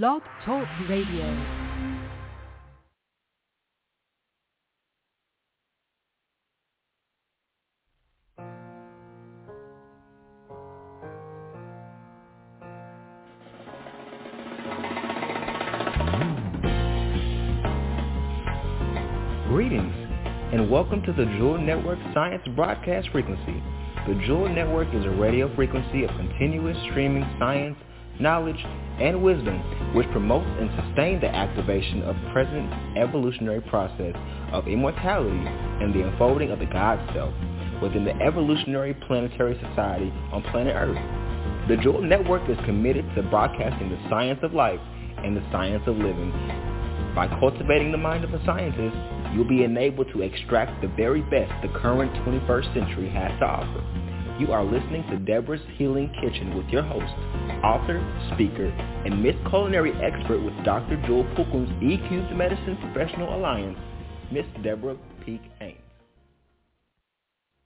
Blog Talk Radio. Welcome to the Jewel Network Science Broadcast Frequency. The Jewel Network is a radio frequency of continuous streaming science, knowledge, and wisdom, which promotes and sustains the activation of present evolutionary process of immortality and the unfolding of the God Self within the evolutionary planetary society on planet Earth. The Jewel Network is committed to broadcasting the science of life and the science of living. By cultivating the mind of a scientist, you'll be enabled to extract the very best the current 21st century has to offer. You are listening to Debra's Healing Kitchen with your host, author, speaker, and Miss Culinary Expert with Dr. Jewel Pukum's E-Cubed Medicine Professional Alliance, Miss Deborah P. Kane.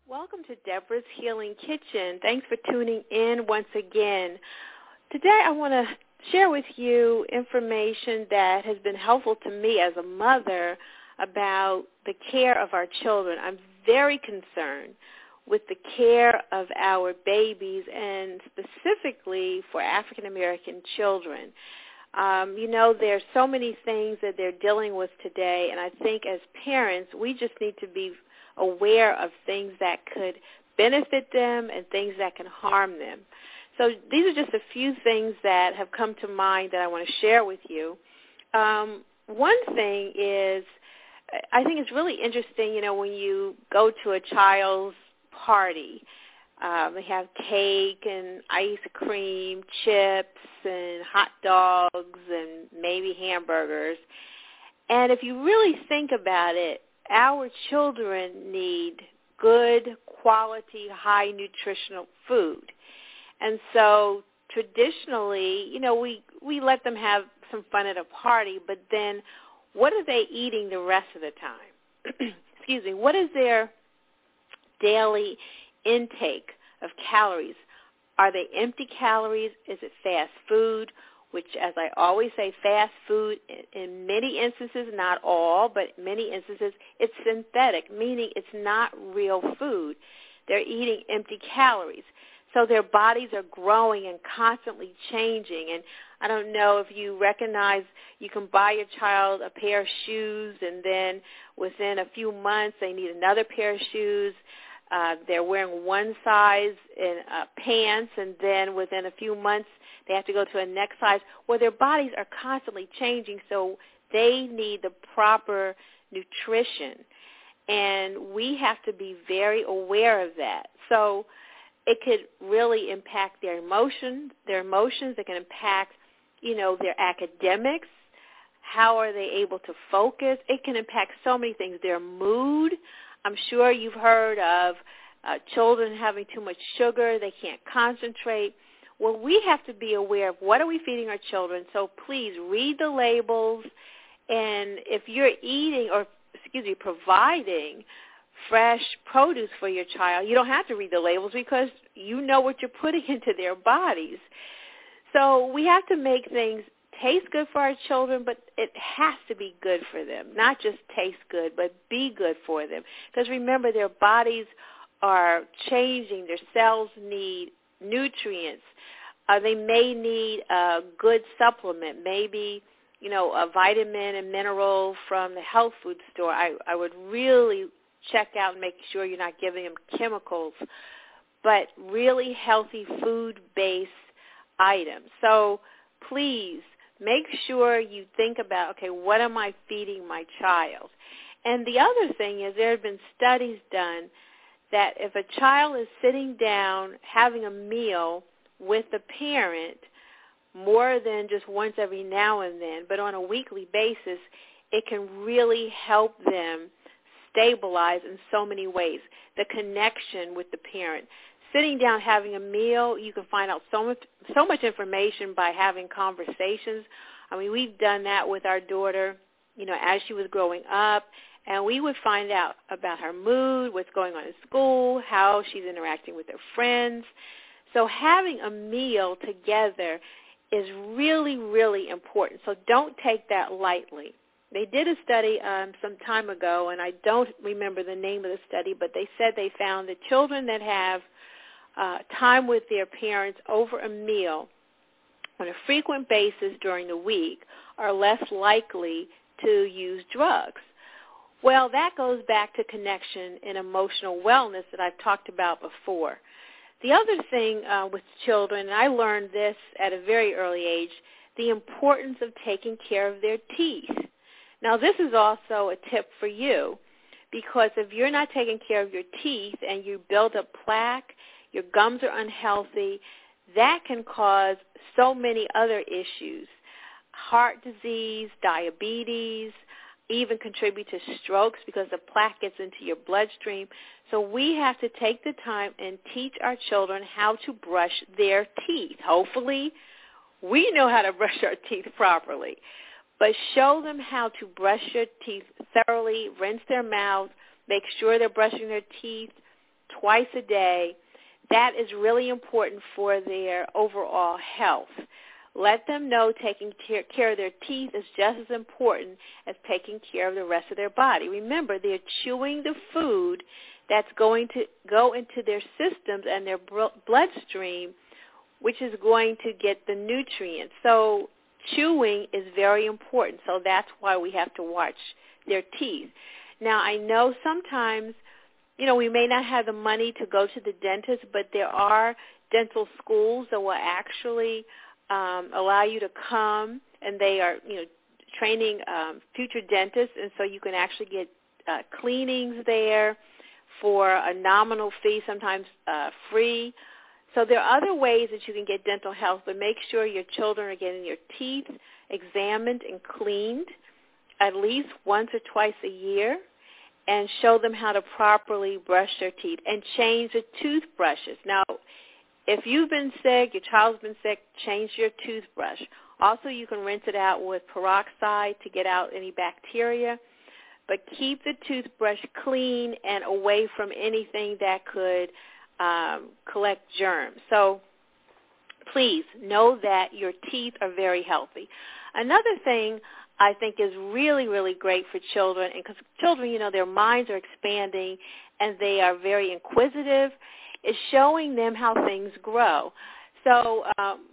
Welcome to Debra's Healing Kitchen. Thanks for tuning in once again. Today I want to share with you information that has been helpful to me as a mother about the care of our children. I'm very concerned with the care of our babies, and specifically for African American children. There's so many things that they're dealing with today, and I think as parents, we just need to be aware of things that could benefit them and things that can harm them. So these are just a few things that have come to mind that I want to share with you. One thing is, I think it's really interesting, when you go to a child's party, they have cake and ice cream, chips and hot dogs and maybe hamburgers. And if you really think about it, our children need good, quality, high nutritional food. And so traditionally, we let them have some fun at a party, but then what are they eating the rest of the time? Excuse me. What is their daily intake of calories? Are they empty calories? Is it fast food? Which, as I always say, fast food, in many instances, not all, but many instances, it's synthetic, meaning it's not real food. They're eating empty calories. So their bodies are growing and constantly changing. And I don't know if you recognize, you can buy your child a pair of shoes, and then within a few months they need another pair of shoes. They're wearing one size in pants, and then within a few months they have to go to a next size. Well, their bodies are constantly changing, so they need the proper nutrition. And we have to be very aware of that. So it could really impact their emotions. It can impact, their academics. How are they able to focus? It can impact so many things. Their mood. I'm sure you've heard of children having too much sugar. They can't concentrate. Well, we have to be aware of what are we feeding our children. So please read the labels. And if you're providing fresh produce for your child, you don't have to read the labels because you know what you're putting into their bodies. So we have to make things taste good for our children, but it has to be good for them. Not just taste good, but be good for them. Because remember, their bodies are changing. Their cells need nutrients. They may need a good supplement, maybe a vitamin and mineral from the health food store. I would really check out and make sure you're not giving them chemicals, but really healthy food-based items. So please make sure you think about, okay, what am I feeding my child? And the other thing is, there have been studies done that if a child is sitting down having a meal with the parent more than just once every now and then, but on a weekly basis, it can really help them stabilize in so many ways. The connection with the parent. Sitting down having a meal, you can find out so much information by having conversations. I mean, we've done that with our daughter, as she was growing up, and we would find out about her mood, what's going on in school, how she's interacting with her friends. So having a meal together is really, really important. So don't take that lightly. They did a study some time ago, and I don't remember the name of the study, but they said they found that children that have time with their parents over a meal on a frequent basis during the week are less likely to use drugs. Well, that goes back to connection and emotional wellness that I've talked about before. The other thing with children, and I learned this at a very early age, the importance of taking care of their teeth. Now, this is also a tip for you, because if you're not taking care of your teeth and you build up plaque, your gums are unhealthy, that can cause so many other issues, heart disease, diabetes, even contribute to strokes because the plaque gets into your bloodstream. So we have to take the time and teach our children how to brush their teeth. Hopefully, we know how to brush our teeth properly. But show them how to brush your teeth thoroughly, rinse their mouth, make sure they're brushing their teeth twice a day. That is really important for their overall health. Let them know taking care of their teeth is just as important as taking care of the rest of their body. Remember, they're chewing the food that's going to go into their systems and their bloodstream, which is going to get the nutrients. So chewing is very important, so that's why we have to watch their teeth. Now, I know sometimes, we may not have the money to go to the dentist, but there are dental schools that will actually allow you to come, and they are, training future dentists, and so you can actually get cleanings there for a nominal fee, sometimes free. So there are other ways that you can get dental health, but make sure your children are getting your teeth examined and cleaned at least once or twice a year, and show them how to properly brush their teeth and change the toothbrushes. Now, if you've been sick, your child's been sick, change your toothbrush. Also, you can rinse it out with peroxide to get out any bacteria, but keep the toothbrush clean and away from anything that could collect germs. So please know that your teeth are very healthy. Another thing I think is really, really great for children, and because children, their minds are expanding and they are very inquisitive, is showing them how things grow. So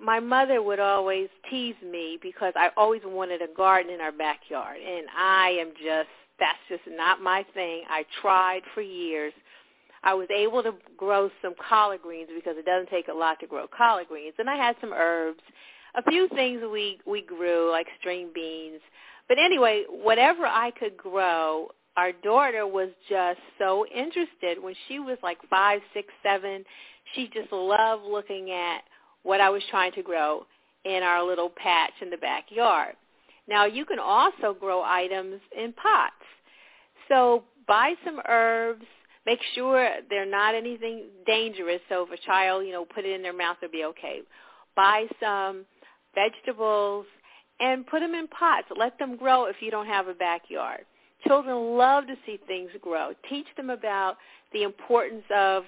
my mother would always tease me because I always wanted a garden in our backyard, and that's just not my thing. I tried for years. I was able to grow some collard greens because it doesn't take a lot to grow collard greens. And I had some herbs, a few things we grew, like string beans. But anyway, whatever I could grow, our daughter was just so interested. When she was like 5, 6, 7, she just loved looking at what I was trying to grow in our little patch in the backyard. Now, you can also grow items in pots. So buy some herbs. Make sure they're not anything dangerous, so if a child, put it in their mouth, they'll be okay. Buy some vegetables and put them in pots. Let them grow if you don't have a backyard. Children love to see things grow. Teach them about the importance of,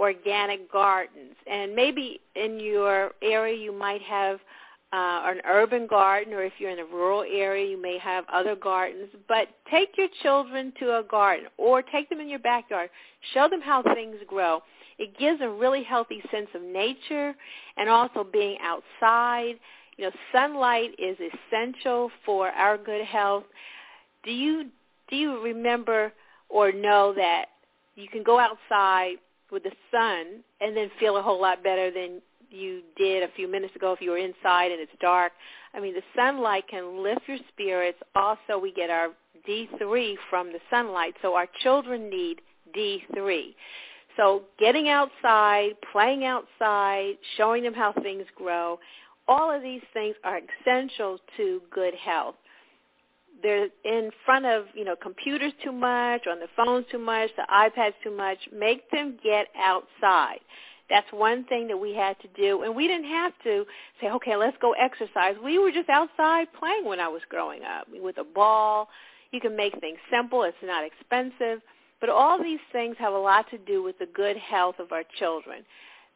organic gardens. And maybe in your area you might have an urban garden, or if you're in a rural area, you may have other gardens. But take your children to a garden or take them in your backyard. Show them how things grow. It gives a really healthy sense of nature and also being outside. Sunlight is essential for our good health. Do you remember or know that you can go outside with the sun and then feel a whole lot better than you did a few minutes ago if you were inside and it's dark? The sunlight can lift your spirits. Also, we get our D3 from the sunlight, so our children need D3. So getting outside, playing outside, showing them how things grow, all of these things are essential to good health. They're in front of, computers too much, on the phones too much, the iPads too much. Make them get outside. That's one thing that we had to do, and we didn't have to say, okay, let's go exercise. We were just outside playing when I was growing up with a ball. You can make things simple. It's not expensive. But all these things have a lot to do with the good health of our children.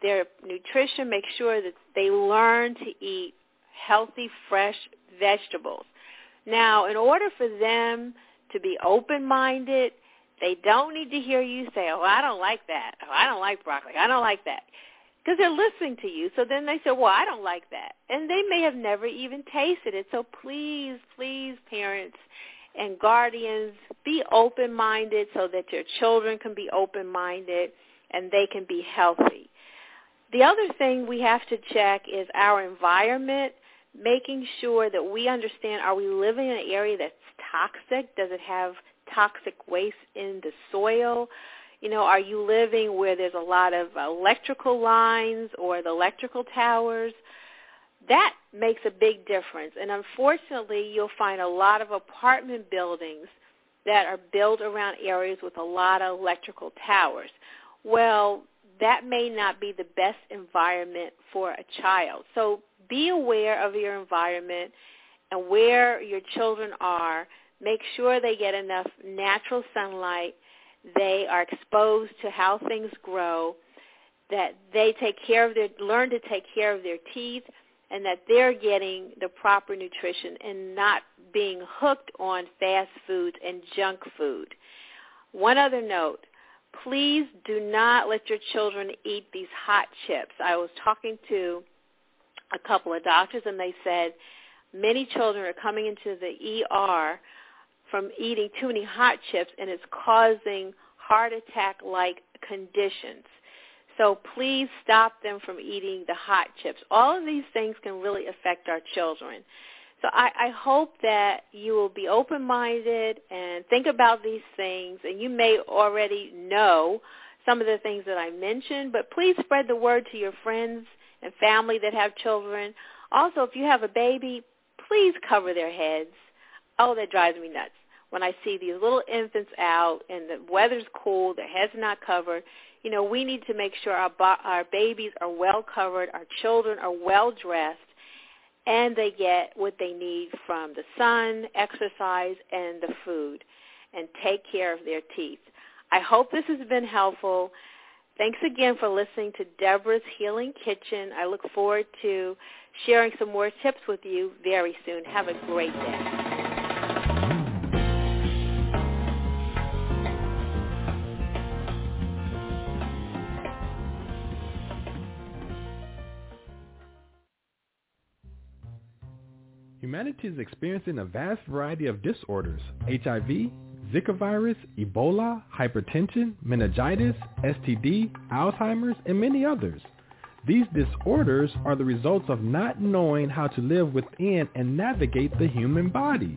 their nutrition, make sure that they learn to eat healthy, fresh vegetables. Now, in order for them to be open-minded, they don't need to hear you say, oh, I don't like that. Oh, I don't like broccoli. I don't like that. Because they're listening to you. So then they say, well, I don't like that. And they may have never even tasted it. So please, please, parents and guardians, be open-minded so that your children can be open-minded and they can be healthy. The other thing we have to check is our environment, making sure that we understand, are we living in an area that's toxic? Does it have toxic waste in the soil? You know, are you living where there's a lot of electrical lines or the electrical towers? That makes a big difference. And unfortunately, you'll find a lot of apartment buildings that are built around areas with a lot of electrical towers. Well, that may not be the best environment for a child. So be aware of your environment and where your children are. Make sure they get enough natural sunlight, they are exposed to how things grow, that they learn to take care of their teeth, and that they're getting the proper nutrition and not being hooked on fast food and junk food. One other note, please do not let your children eat these hot chips. I was talking to a couple of doctors, and they said many children are coming into the ER from eating too many hot chips, and it's causing heart attack-like conditions. So please stop them from eating the hot chips. All of these things can really affect our children. So I hope that you will be open-minded and think about these things, and you may already know some of the things that I mentioned, but please spread the word to your friends and family that have children. Also, if you have a baby, please cover their heads. Oh, that drives me nuts when I see these little infants out and the weather's cool, their heads not covered. You know, we need to make sure our babies are well covered, our children are well dressed, and they get what they need from the sun, exercise, and the food, and take care of their teeth. I hope this has been helpful. Thanks again for listening to Debra's Healing Kitchen. I look forward to sharing some more tips with you very soon. Have a great day. Humanity is experiencing a vast variety of disorders: HIV, Zika virus, Ebola, hypertension, meningitis, STD, Alzheimer's, and many others. These disorders are the results of not knowing how to live within and navigate the human body.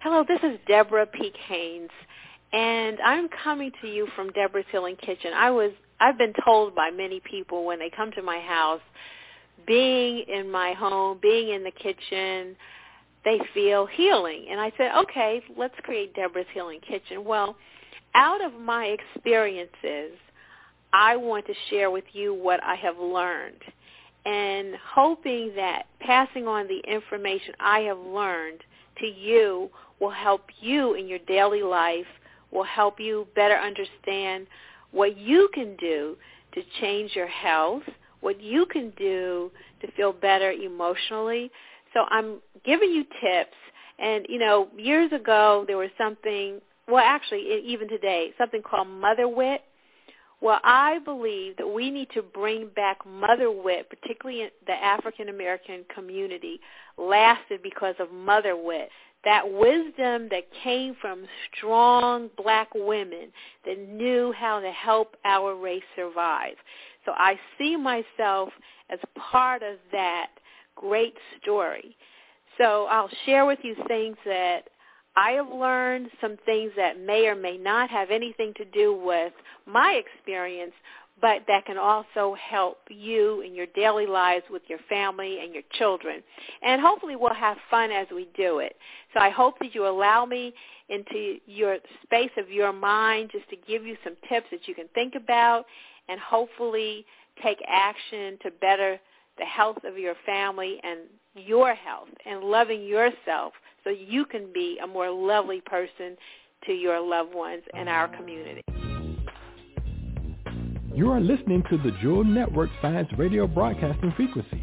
Hello, this is Deborah P. Kane, and I'm coming to you from Debra's Healing Kitchen. I've been told by many people when they come to my house, being in my home, being in the kitchen, they feel healing. And I said, okay, let's create Debra's Healing Kitchen. Well, out of my experiences, I want to share with you what I have learned, and hoping that passing on the information I have learned to you will help you in your daily life, will help you better understand what you can do to change your health, what you can do to feel better emotionally. So I'm giving you tips. And, you know, years ago there was something, well, actually, even today, something called mother wit. Well, I believe that we need to bring back mother wit, particularly in the African-American community, lasted because of mother wit. That wisdom that came from strong black women that knew how to help our race survive. So I see myself as part of that great story. So I'll share with you things that I have learned some things that may or may not have anything to do with my experience, but that can also help you in your daily lives with your family and your children. And hopefully we'll have fun as we do it. So I hope that you allow me into your space of your mind just to give you some tips that you can think about and hopefully take action to better the health of your family and your health and loving yourself so you can be a more lovely person to your loved ones and our community. You are listening to the Jewel Network Science Radio Broadcasting Frequency.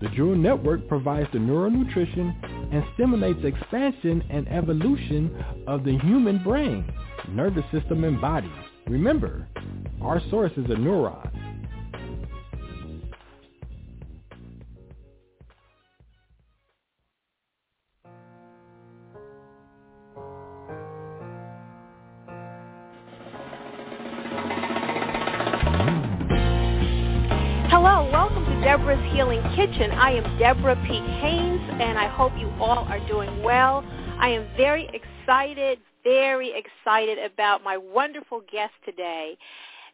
The Jewel Network provides the neuronutrition and stimulates expansion and evolution of the human brain, nervous system, and body. Remember, our source is a neuron. Debra's Healing Kitchen. I am Deborah P. Haynes, and I hope you all are doing well. I am very excited about my wonderful guest today,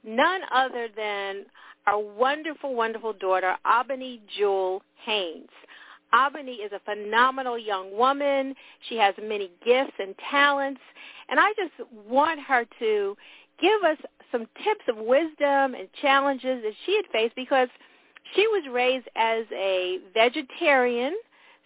none other than our wonderful daughter, Abeni Jewel Haynes. Abeni is a phenomenal young woman. She has many gifts and talents, and I just want her to give us some tips of wisdom and challenges that she had faced because she was raised as a vegetarian,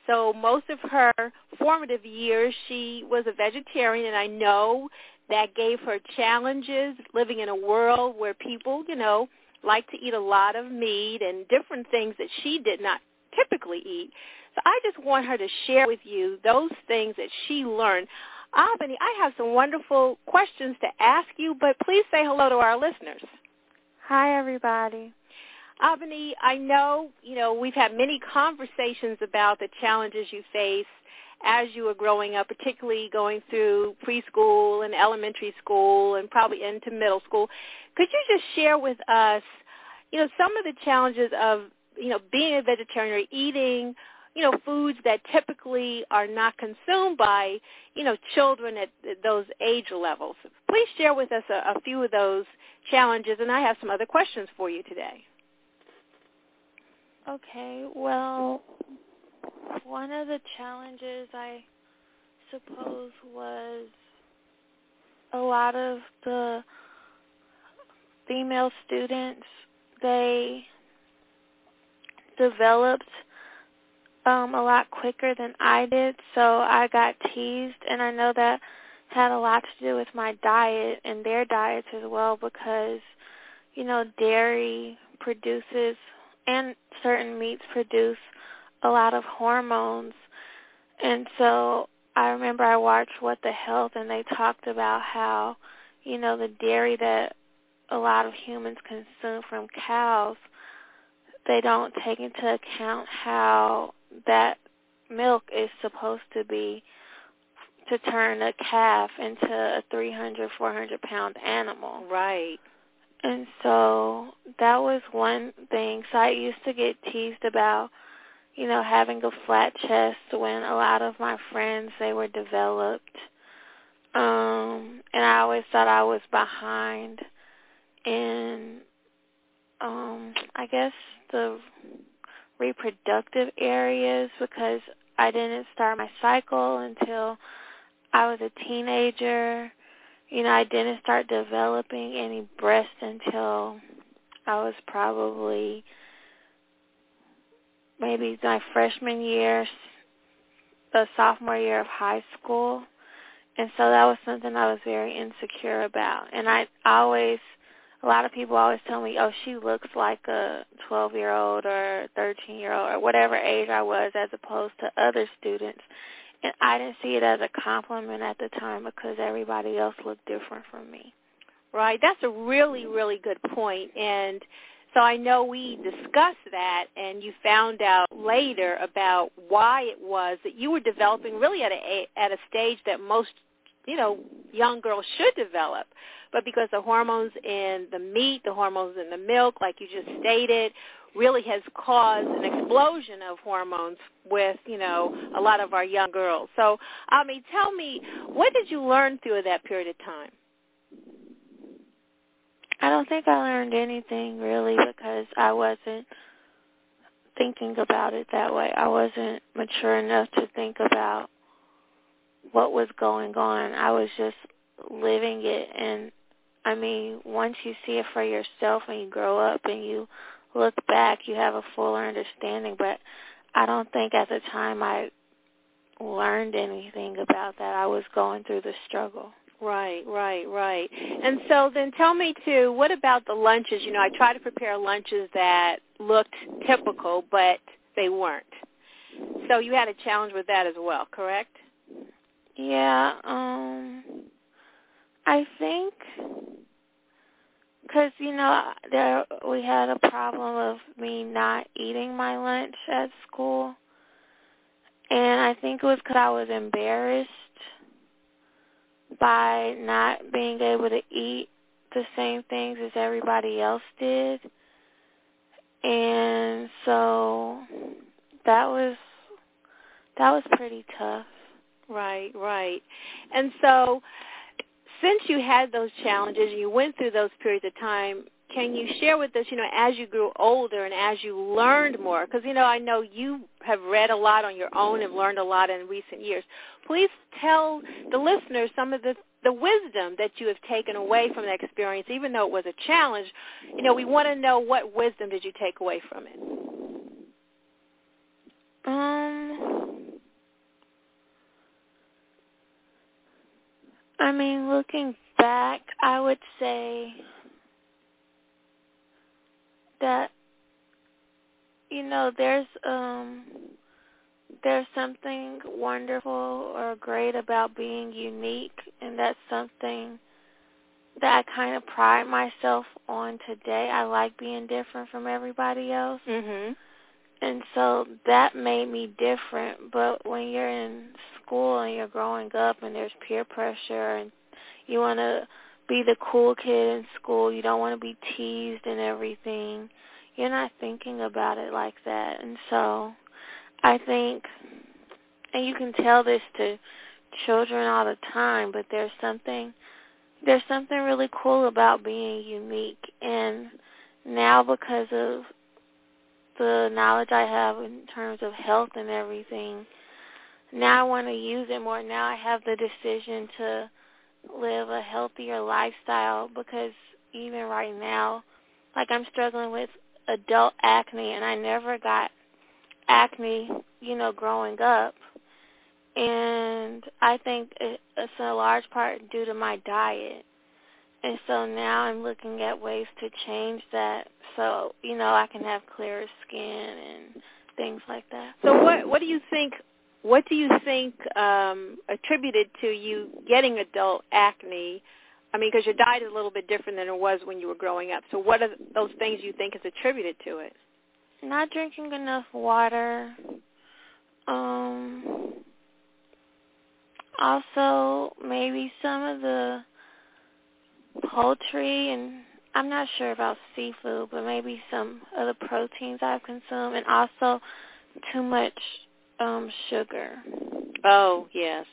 so most of her formative years she was a vegetarian, and I know that gave her challenges living in a world where people, you know, like to eat a lot of meat and different things that she did not typically eat. So I just want her to share with you those things that she learned. Abeni, I have some wonderful questions to ask you, but please say hello to our listeners. Hi, everybody. Abeni, I know, you know, we've had many conversations about the challenges you face as you were growing up, particularly going through preschool and elementary school and probably into middle school. Could you just share with us, you know, some of the challenges of, you know, being a vegetarian or eating, you know, foods that typically are not consumed by, you know, children at those age levels? Please share with us a few of those challenges, and I have some other questions for you today. Okay, well, one of the challenges, I suppose, was a lot of the female students, they developed a lot quicker than I did, so I got teased, and I know that had a lot to do with my diet and their diets as well because, you know, dairy produces and certain meats produce a lot of hormones. And so I remember I watched What the Health, and they talked about how, you know, the dairy that a lot of humans consume from cows, they don't take into account how that milk is supposed to be to turn a calf into a 300, 400-pound animal. Right. And so that was one thing. So I used to get teased about, you know, having a flat chest when a lot of my friends, they were developed. And I always thought I was behind in, I guess, the reproductive areas because I didn't start my cycle until I was a teenager. You know, I didn't start developing any breasts until I was probably maybe my freshman year, the sophomore year of high school. And so that was something I was very insecure about. And I always, a lot of people always tell me, oh, she looks like a 12-year-old or 13-year-old or whatever age I was as opposed to other students. And I didn't see it as a compliment at the time because everybody else looked different from me. Right. That's a really, really good point. And so I know we discussed that, and you found out later about why it was that you were developing really at a stage that most, you know, young girls should develop. but because the hormones in the meat, the hormones in the milk, like you just stated, really has caused an explosion of hormones with, you know, a lot of our young girls. So, Ami, tell me, what did you learn through that period of time? I don't think I learned anything, really, because I wasn't thinking about it that way. I wasn't mature enough to think about what was going on. I was just living it. And, I mean, once you see it for yourself and you grow up and you look back, you have a fuller understanding. But I don't think at the time I learned anything about that. I was going through the struggle. Right. And so then tell me, too, what about the lunches? You know, I tried to prepare lunches that looked typical, but they weren't. So you had a challenge with that as well, correct? Yeah. I think because, you know, there we had a problem of me not eating my lunch at school. And I think it was because I was embarrassed by not being able to eat the same things as everybody else did. And so that was pretty tough. Right. And so since you had those challenges and you went through those periods of time, can you share with us, you know, as you grew older and as you learned more, because, you know, I know you have read a lot on your own and learned a lot in recent years. Please tell the listeners some of the wisdom that you have taken away from that experience, even though it was a challenge. You know, we want to know what wisdom did you take away from it? I mean, looking back, I would say that, you know, there's something wonderful or great about being unique, and that's something that I kind of pride myself on today. I like being different from everybody else. Mm-hmm. And so that made me different, but when you're in school and you're growing up and there's peer pressure and you want to be the cool kid in school, you don't want to be teased and everything, you're not thinking about it like that. And so I think, and you can tell this to children all the time, but there's something really cool about being unique. And now because of the knowledge I have in terms of health and everything, now I want to use it more. Now I have the decision to live a healthier lifestyle, because even right now, like, I'm struggling with adult acne, and I never got acne, you know, growing up. And I think it's a large part due to my diet. And so now I'm looking at ways to change that so, you know, I can have clearer skin and things like that. So what do you think attributed to you getting adult acne? I mean, because your diet is a little bit different than it was when you were growing up. So what are those things you think is attributed to it? Not drinking enough water. Also, maybe some of the poultry, and I'm not sure about seafood, but maybe some of the proteins I've consumed, and also too much sugar. Oh, yes,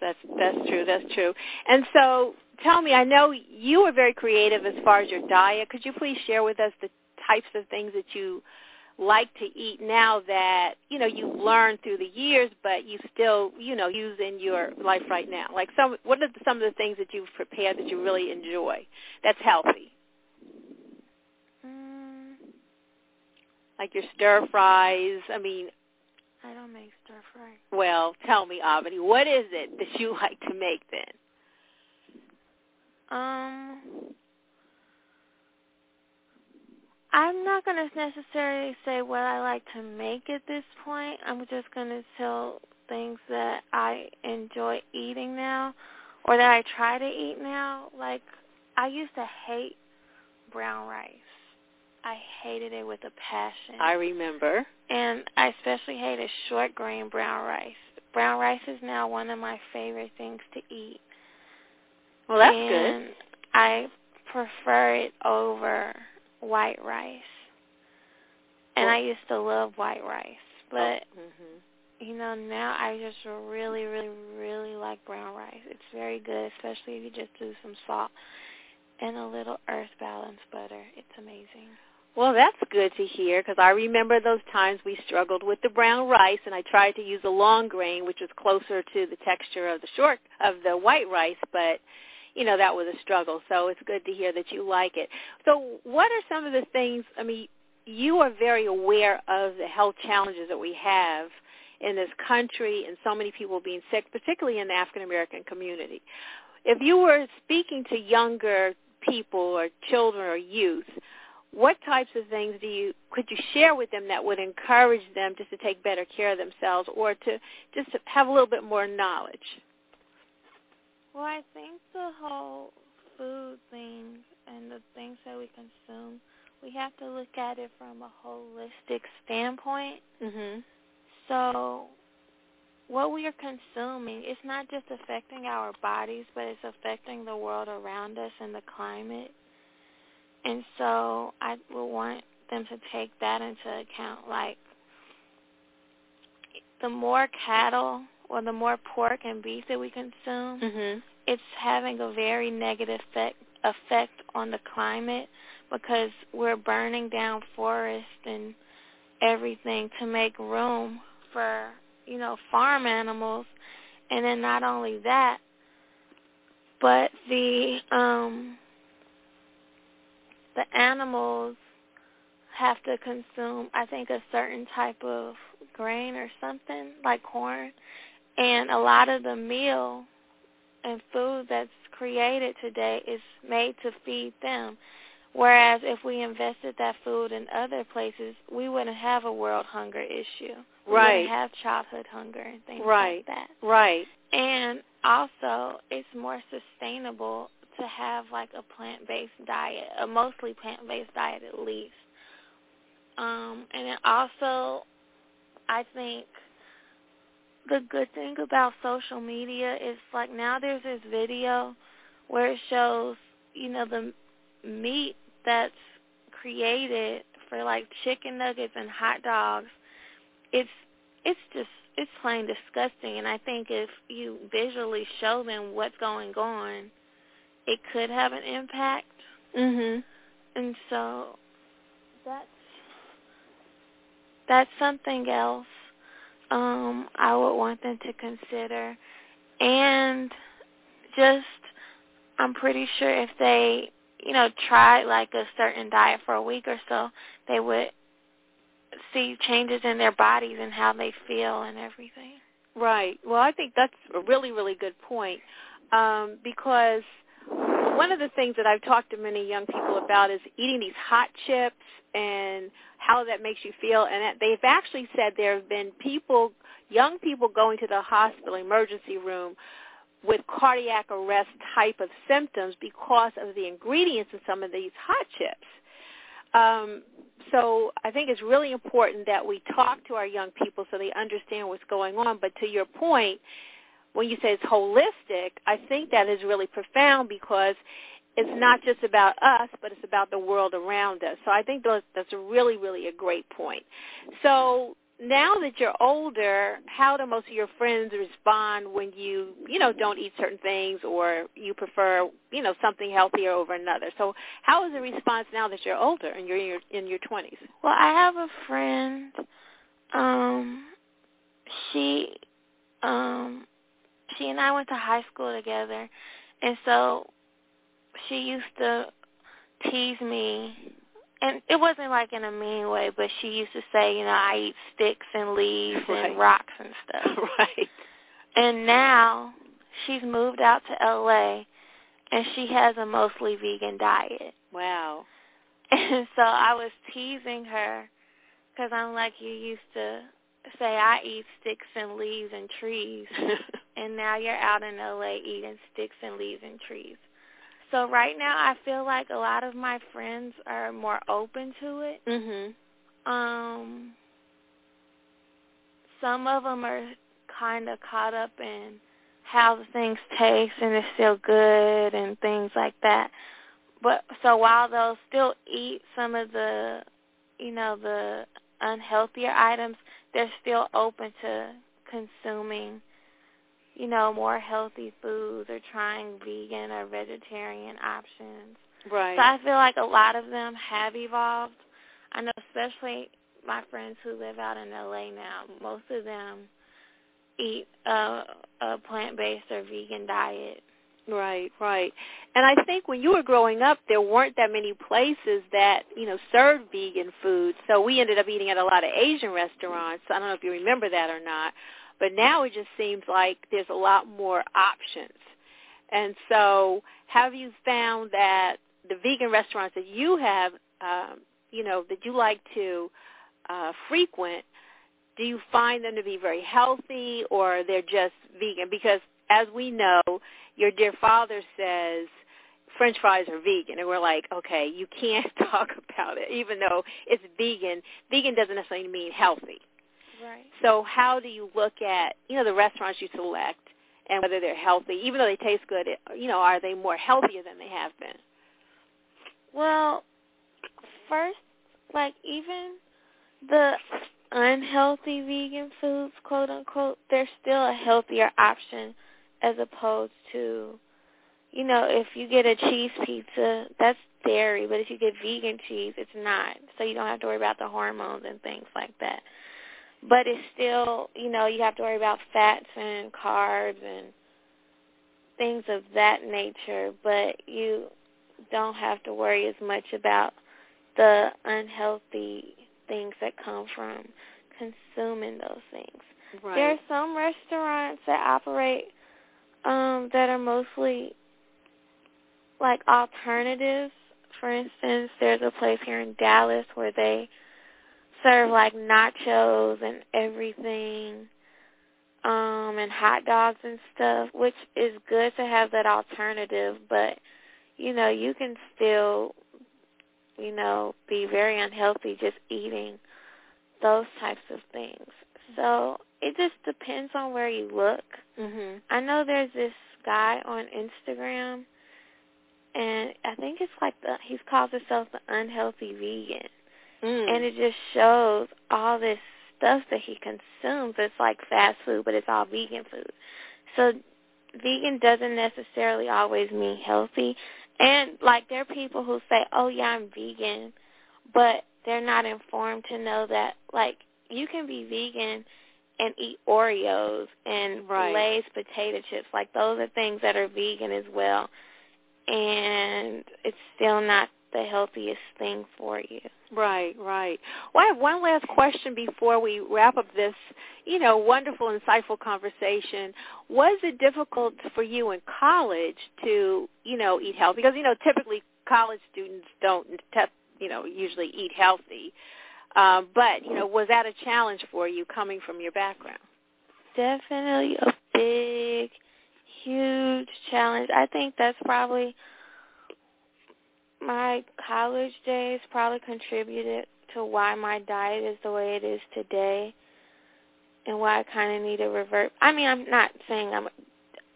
that's true. And so tell me, I know you were very creative as far as your diet. Could you please share with us the types of things that you like to eat now that, you know, you've learned through the years, but you still, you know, use in your life right now? Like, what are some of the things that you've prepared that you really enjoy that's healthy? Like your stir fries. I mean, I don't make stir fry. Well, tell me, Abeni, what is it that you like to make then? I'm not going to necessarily say what I like to make at this point. I'm just going to tell things that I enjoy eating now, or that I try to eat now. Like, I used to hate brown rice. I hated it with a passion. I remember. And I especially hated short grain brown rice. Brown rice is now one of my favorite things to eat. Well, that's good. I prefer it over white rice. And I used to love white rice. But, you know, now I just really, really, really like brown rice. It's very good, especially if you just do some salt and a little Earth Balance butter. It's amazing. Well, that's good to hear, because I remember those times we struggled with the brown rice, and I tried to use a long grain, which was closer to the texture of the white rice, but, you know, that was a struggle. So it's good to hear that you like it. So what are some of the things, I mean, you are very aware of the health challenges that we have in this country and so many people being sick, particularly in the African-American community. If you were speaking to younger people or children or youth, what types of things could you share with them that would encourage them just to take better care of themselves or to just have a little bit more knowledge? Well, I think the whole food thing and the things that we consume, we have to look at it from a holistic standpoint. Mm-hmm. So what we are consuming, it's not just affecting our bodies, but it's affecting the world around us and the climate. And so I would want them to take that into account. Like, the more cattle or the more pork and beef that we consume, mm-hmm. it's having a very negative effect on the climate, because we're burning down forests and everything to make room for, you know, farm animals. And then not only that, but the animals have to consume, I think, a certain type of grain or something, like corn. And a lot of the meal and food that's created today is made to feed them. Whereas if we invested that food in other places, we wouldn't have a world hunger issue. Right. We wouldn't have childhood hunger and things like that. Right. And also, it's more sustainable to have, like, a plant-based diet, a mostly plant-based diet at least. And then also, I think the good thing about social media is, like, now there's this video where it shows, you know, the meat that's created for, like, chicken nuggets and hot dogs. It's just, it's plain disgusting. And I think if you visually show them what's going on, it could have an impact. Mhm. And so that's something else I would want them to consider. And just, I'm pretty sure if they, you know, tried like a certain diet for a week or so, they would see changes in their bodies and how they feel and everything. Right. Well, I think that's a really, really good point, because one of the things that I've talked to many young people about is eating these hot chips and how that makes you feel. And they've actually said there have been people, young people, going to the hospital emergency room with cardiac arrest type of symptoms because of the ingredients in some of these hot chips. So I think it's really important that we talk to our young people so they understand what's going on. But to your point, when you say it's holistic, I think that is really profound, because it's not just about us, but it's about the world around us. So I think that's really, really a great point. So now that you're older, how do most of your friends respond when you know, don't eat certain things, or you prefer, you know, something healthier over another? So how is the response now that you're older and you're in your 20s? Well, I have a friend. She and I went to high school together, and so she used to tease me, and it wasn't like in a mean way, but she used to say, you know, I eat sticks and leaves and rocks and stuff. Right. And now she's moved out to LA, and she has a mostly vegan diet. Wow. And so I was teasing her, because I'm like, you used to say I eat sticks and leaves and trees, and now you're out in LA eating sticks and leaves and trees. So right now I feel like a lot of my friends are more open to it. Mm-hmm. Some of them are kind of caught up in how the things taste and it's still good and things like that. But so while they'll still eat some of the, you know, the unhealthier items, they're still open to consuming, you know, more healthy foods or trying vegan or vegetarian options. Right. So I feel like a lot of them have evolved. I know especially my friends who live out in L.A. now, most of them eat a plant-based or vegan diet. Right, right. And I think when you were growing up, there weren't that many places that, you know, served vegan food. So we ended up eating at a lot of Asian restaurants. I don't know if you remember that or not. But now it just seems like there's a lot more options. And so have you found that the vegan restaurants that you have, you know, that you like to frequent, do you find them to be very healthy or they're just vegan? Because as we know, your dear father says French fries are vegan, and we're like, okay, you can't talk about it, even though it's vegan. Vegan doesn't necessarily mean healthy. Right. So how do you look at, you know, the restaurants you select and whether they're healthy, even though they taste good, you know, are they more healthier than they have been? Well, first, like even the unhealthy vegan foods, quote unquote, they're still a healthier option as opposed to, you know, if you get a cheese pizza, that's dairy, but if you get vegan cheese, it's not. So you don't have to worry about the hormones and things like that. But it's still, you know, you have to worry about fats and carbs and things of that nature, but you don't have to worry as much about the unhealthy things that come from consuming those things. Right. There are some restaurants that operate that are mostly like alternatives. For instance, there's a place here in Dallas where they serve like nachos and everything and hot dogs and stuff, which is good to have that alternative, but, you know, you can still, you know, be very unhealthy just eating those types of things. So it just depends on where you look. Mm-hmm. I know there's this guy on Instagram, and I think it's like he calls himself the unhealthy vegan. Mm. And it just shows all this stuff that he consumes. It's like fast food, but it's all vegan food. So vegan doesn't necessarily always mean healthy. And, like, there are people who say, oh, yeah, I'm vegan, but they're not informed to know that, like, you can be vegan and eat Oreos and right. Lay's potato chips. Like, those are things that are vegan as well. And it's still not the healthiest thing for you. Right, right. Well, I have one last question before we wrap up this, you know, wonderful, insightful conversation. Was it difficult for you in college to, you know, eat healthy? Because, you know, typically college students don't, you know, usually eat healthy. But, you know, was that a challenge for you coming from your background? Definitely a big, huge challenge. I think that's probably my college days probably contributed to why my diet is the way it is today and why I kind of need to revert. I mean, I'm not saying I'm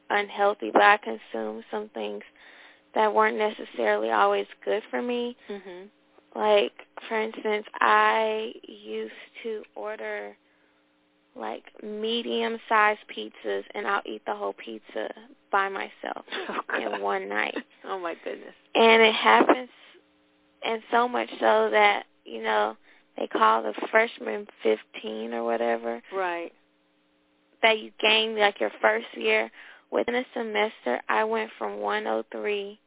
unhealthy, but I consume some things that weren't necessarily always good for me. Mm-hmm. Like, for instance, I used to order, like, medium-sized pizzas, and I'll eat the whole pizza by myself in one night. Oh, my goodness. And it happens, and so much so that, you know, they call the freshman 15 or whatever. Right. That you gained, like, your first year. Within a semester, I went from 103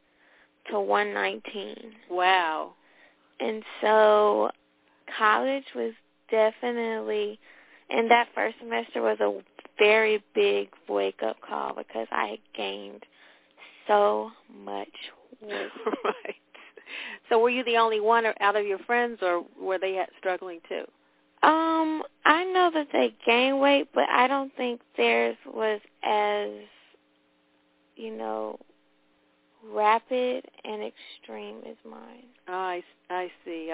to 119. Wow. And so college was definitely, and that first semester was a very big wake-up call because I had gained so much weight. Right. So were you the only one out of your friends, or were they struggling too? I know that they gained weight, but I don't think theirs was as, you know, rapid and extreme is mine. Oh, I see.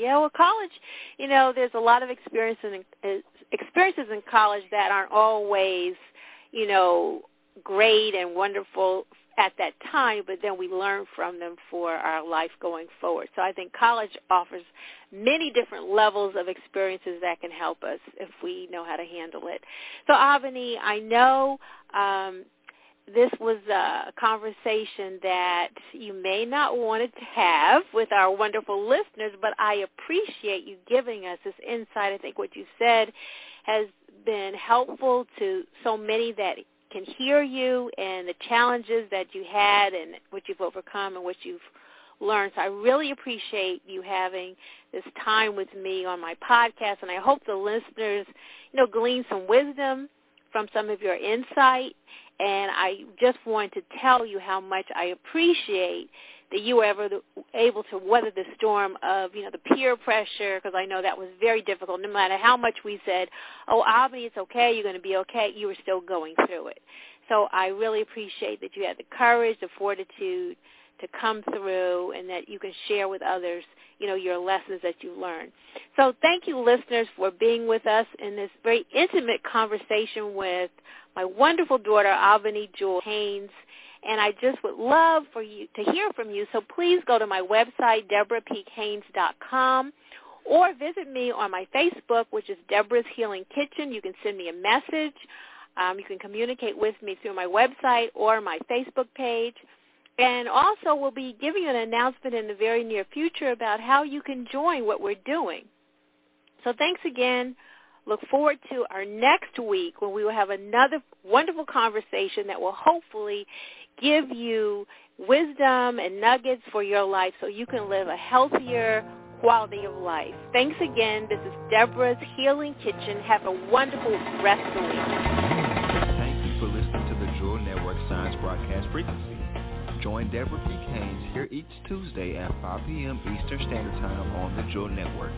Yeah, well, college, you know, there's a lot of experiences in college that aren't always, you know, great and wonderful at that time, but then we learn from them for our life going forward. So I think college offers many different levels of experiences that can help us if we know how to handle it. So, Abeni, I know this was a conversation that you may not want to have with our wonderful listeners, but I appreciate you giving us this insight. I think what you said has been helpful to so many that can hear you and the challenges that you had and what you've overcome and what you've learned. So I really appreciate you having this time with me on my podcast, and I hope the listeners, glean some wisdom from some of your insight. And I just want to tell you how much I appreciate that you were able to weather the storm of, the peer pressure, because I know that was very difficult. No matter how much we said, oh, Abeni, it's okay, you're going to be okay, you were still going through it. So I really appreciate that you had the courage, the fortitude to come through, and that you can share with others, your lessons that you learned. So thank you, listeners, for being with us in this very intimate conversation with my wonderful daughter, Abeni Jewel Haynes. And I just would love for you to hear from you. So please go to my website, DebraPHaynes.com, or visit me on my Facebook, which is Debra's Healing Kitchen. You can send me a message. You can communicate with me through my website or my Facebook page. And also we'll be giving you an announcement in the very near future about how you can join what we're doing. So thanks again. Look forward to our next week when we will have another wonderful conversation that will hopefully give you wisdom and nuggets for your life so you can live a healthier quality of life. Thanks again. This is Debra's Healing Kitchen. Have a wonderful rest of the week. Thank you for listening to the Jewel Network Science Broadcast Frequency. Join Deborah P. Kane here each Tuesday at 5 p.m. Eastern Standard Time on the Jewel Network.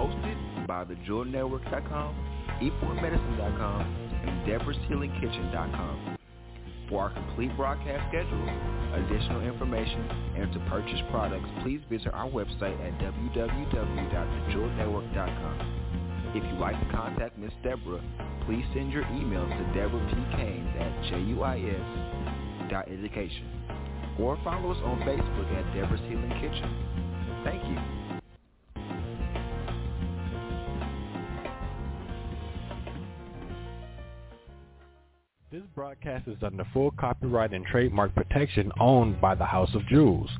Hosted by thejewelnetwork.com, eformedicine.com, and debrashealingkitchen.com. For our complete broadcast schedule, additional information, and to purchase products, please visit our website at www.thejewelnetwork.com. If you'd like to contact Ms. Deborah, please send your email to debrapkane@juis.education or follow us on Facebook at Debra's Healing Kitchen. Thank you. This broadcast is under full copyright and trademark protection owned by the House of Jewels.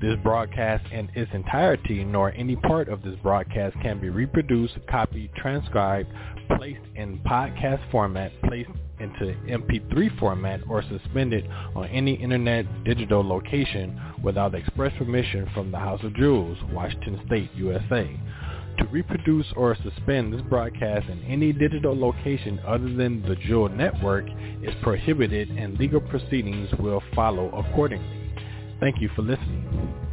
This broadcast in its entirety, nor any part of this broadcast, can be reproduced, copied, transcribed, placed in podcast format, placed into MP3 format, or suspended on any internet digital location without express permission from the House of Jewels, Washington State, USA. To reproduce or suspend this broadcast in any digital location other than the Jewel Network is prohibited, and legal proceedings will follow accordingly. Thank you for listening.